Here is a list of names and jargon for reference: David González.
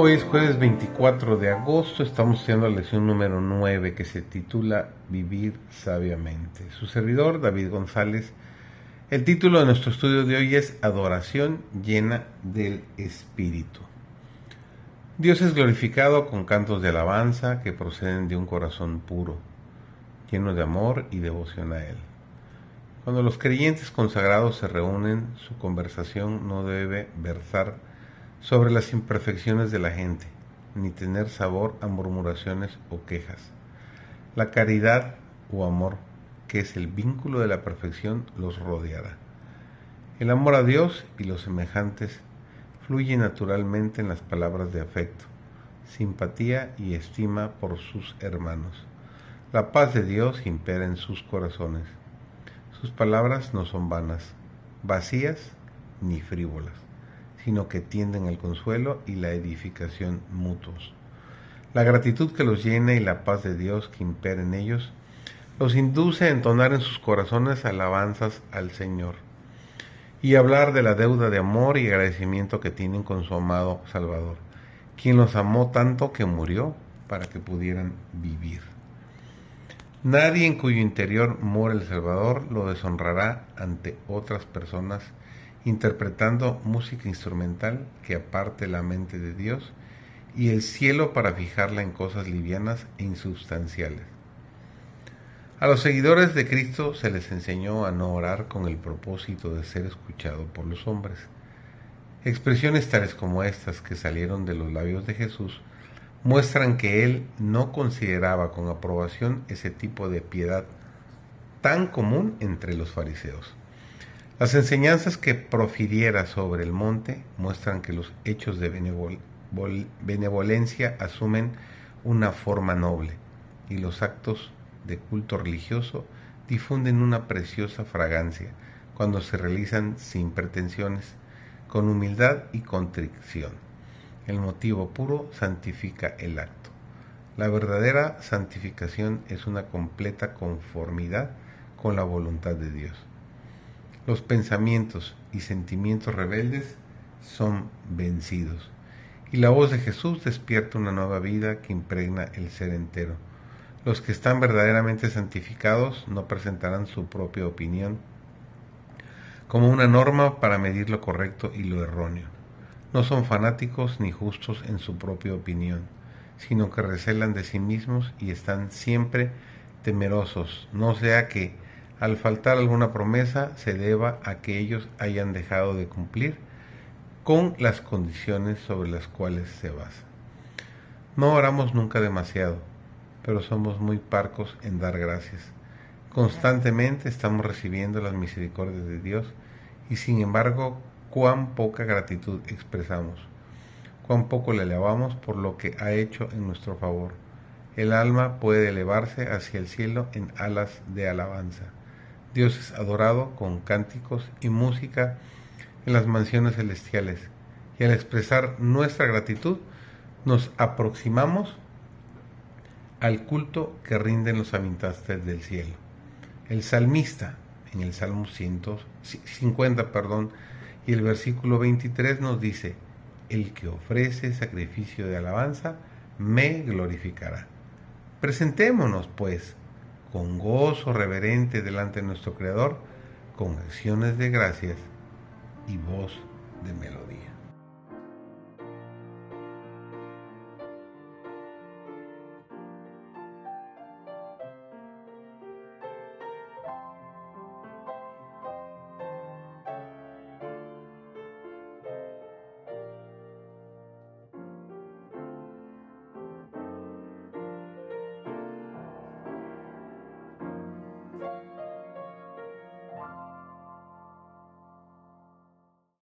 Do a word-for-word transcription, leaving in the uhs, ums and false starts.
Hoy es jueves veinticuatro de agosto, estamos estudiando la lección número nueve que se titula Vivir sabiamente. Su servidor, David González. El título de nuestro estudio de hoy es Adoración llena del Espíritu. Dios es glorificado con cantos de alabanza que proceden de un corazón puro, lleno de amor y devoción a Él. Cuando los creyentes consagrados se reúnen, su conversación no debe versar sobre las imperfecciones de la gente, ni tener sabor a murmuraciones o quejas. La caridad o amor, que es el vínculo de la perfección, los rodeará. El amor a Dios y los semejantes fluye naturalmente en las palabras de afecto, simpatía y estima por sus hermanos. La paz de Dios impera en sus corazones. Sus palabras no son vanas, vacías ni frívolas, sino que tienden al consuelo y la edificación mutuos. La gratitud que los llena y la paz de Dios que impera en ellos los induce a entonar en sus corazones alabanzas al Señor y hablar de la deuda de amor y agradecimiento que tienen con su amado Salvador, quien los amó tanto que murió para que pudieran vivir. Nadie en cuyo interior mora el Salvador lo deshonrará ante otras personas interpretando música instrumental que aparte la mente de Dios y el cielo para fijarla en cosas livianas e insubstanciales. A los seguidores de Cristo se les enseñó a no orar con el propósito de ser escuchado por los hombres. Expresiones tales como estas que salieron de los labios de Jesús muestran que Él no consideraba con aprobación ese tipo de piedad tan común entre los fariseos. Las enseñanzas que profiriera sobre el monte muestran que los hechos de benevol- vol- benevolencia asumen una forma noble y los actos de culto religioso difunden una preciosa fragancia cuando se realizan sin pretensiones, con humildad y contrición. El motivo puro santifica el acto. La verdadera santificación es una completa conformidad con la voluntad de Dios. Los pensamientos y sentimientos rebeldes son vencidos, y la voz de Jesús despierta una nueva vida que impregna el ser entero. Los que están verdaderamente santificados no presentarán su propia opinión como una norma para medir lo correcto y lo erróneo. No son fanáticos ni justos en su propia opinión, sino que recelan de sí mismos y están siempre temerosos, no sea que al faltar alguna promesa se deba a que ellos hayan dejado de cumplir con las condiciones sobre las cuales se basa. No oramos nunca demasiado, pero somos muy parcos en dar gracias. Constantemente estamos recibiendo las misericordias de Dios y sin embargo, cuán poca gratitud expresamos, cuán poco le alabamos por lo que ha hecho en nuestro favor. El alma puede elevarse hacia el cielo en alas de alabanza. Dios es adorado con cánticos y música en las mansiones celestiales, y al expresar nuestra gratitud nos aproximamos al culto que rinden los habitantes del cielo. El salmista, en el Salmo ciento cincuenta, perdón, y el versículo veintitrés nos dice: el que ofrece sacrificio de alabanza me glorificará. Presentémonos, pues, con gozo reverente delante de nuestro Creador, con acciones de gracias y voz de melodía.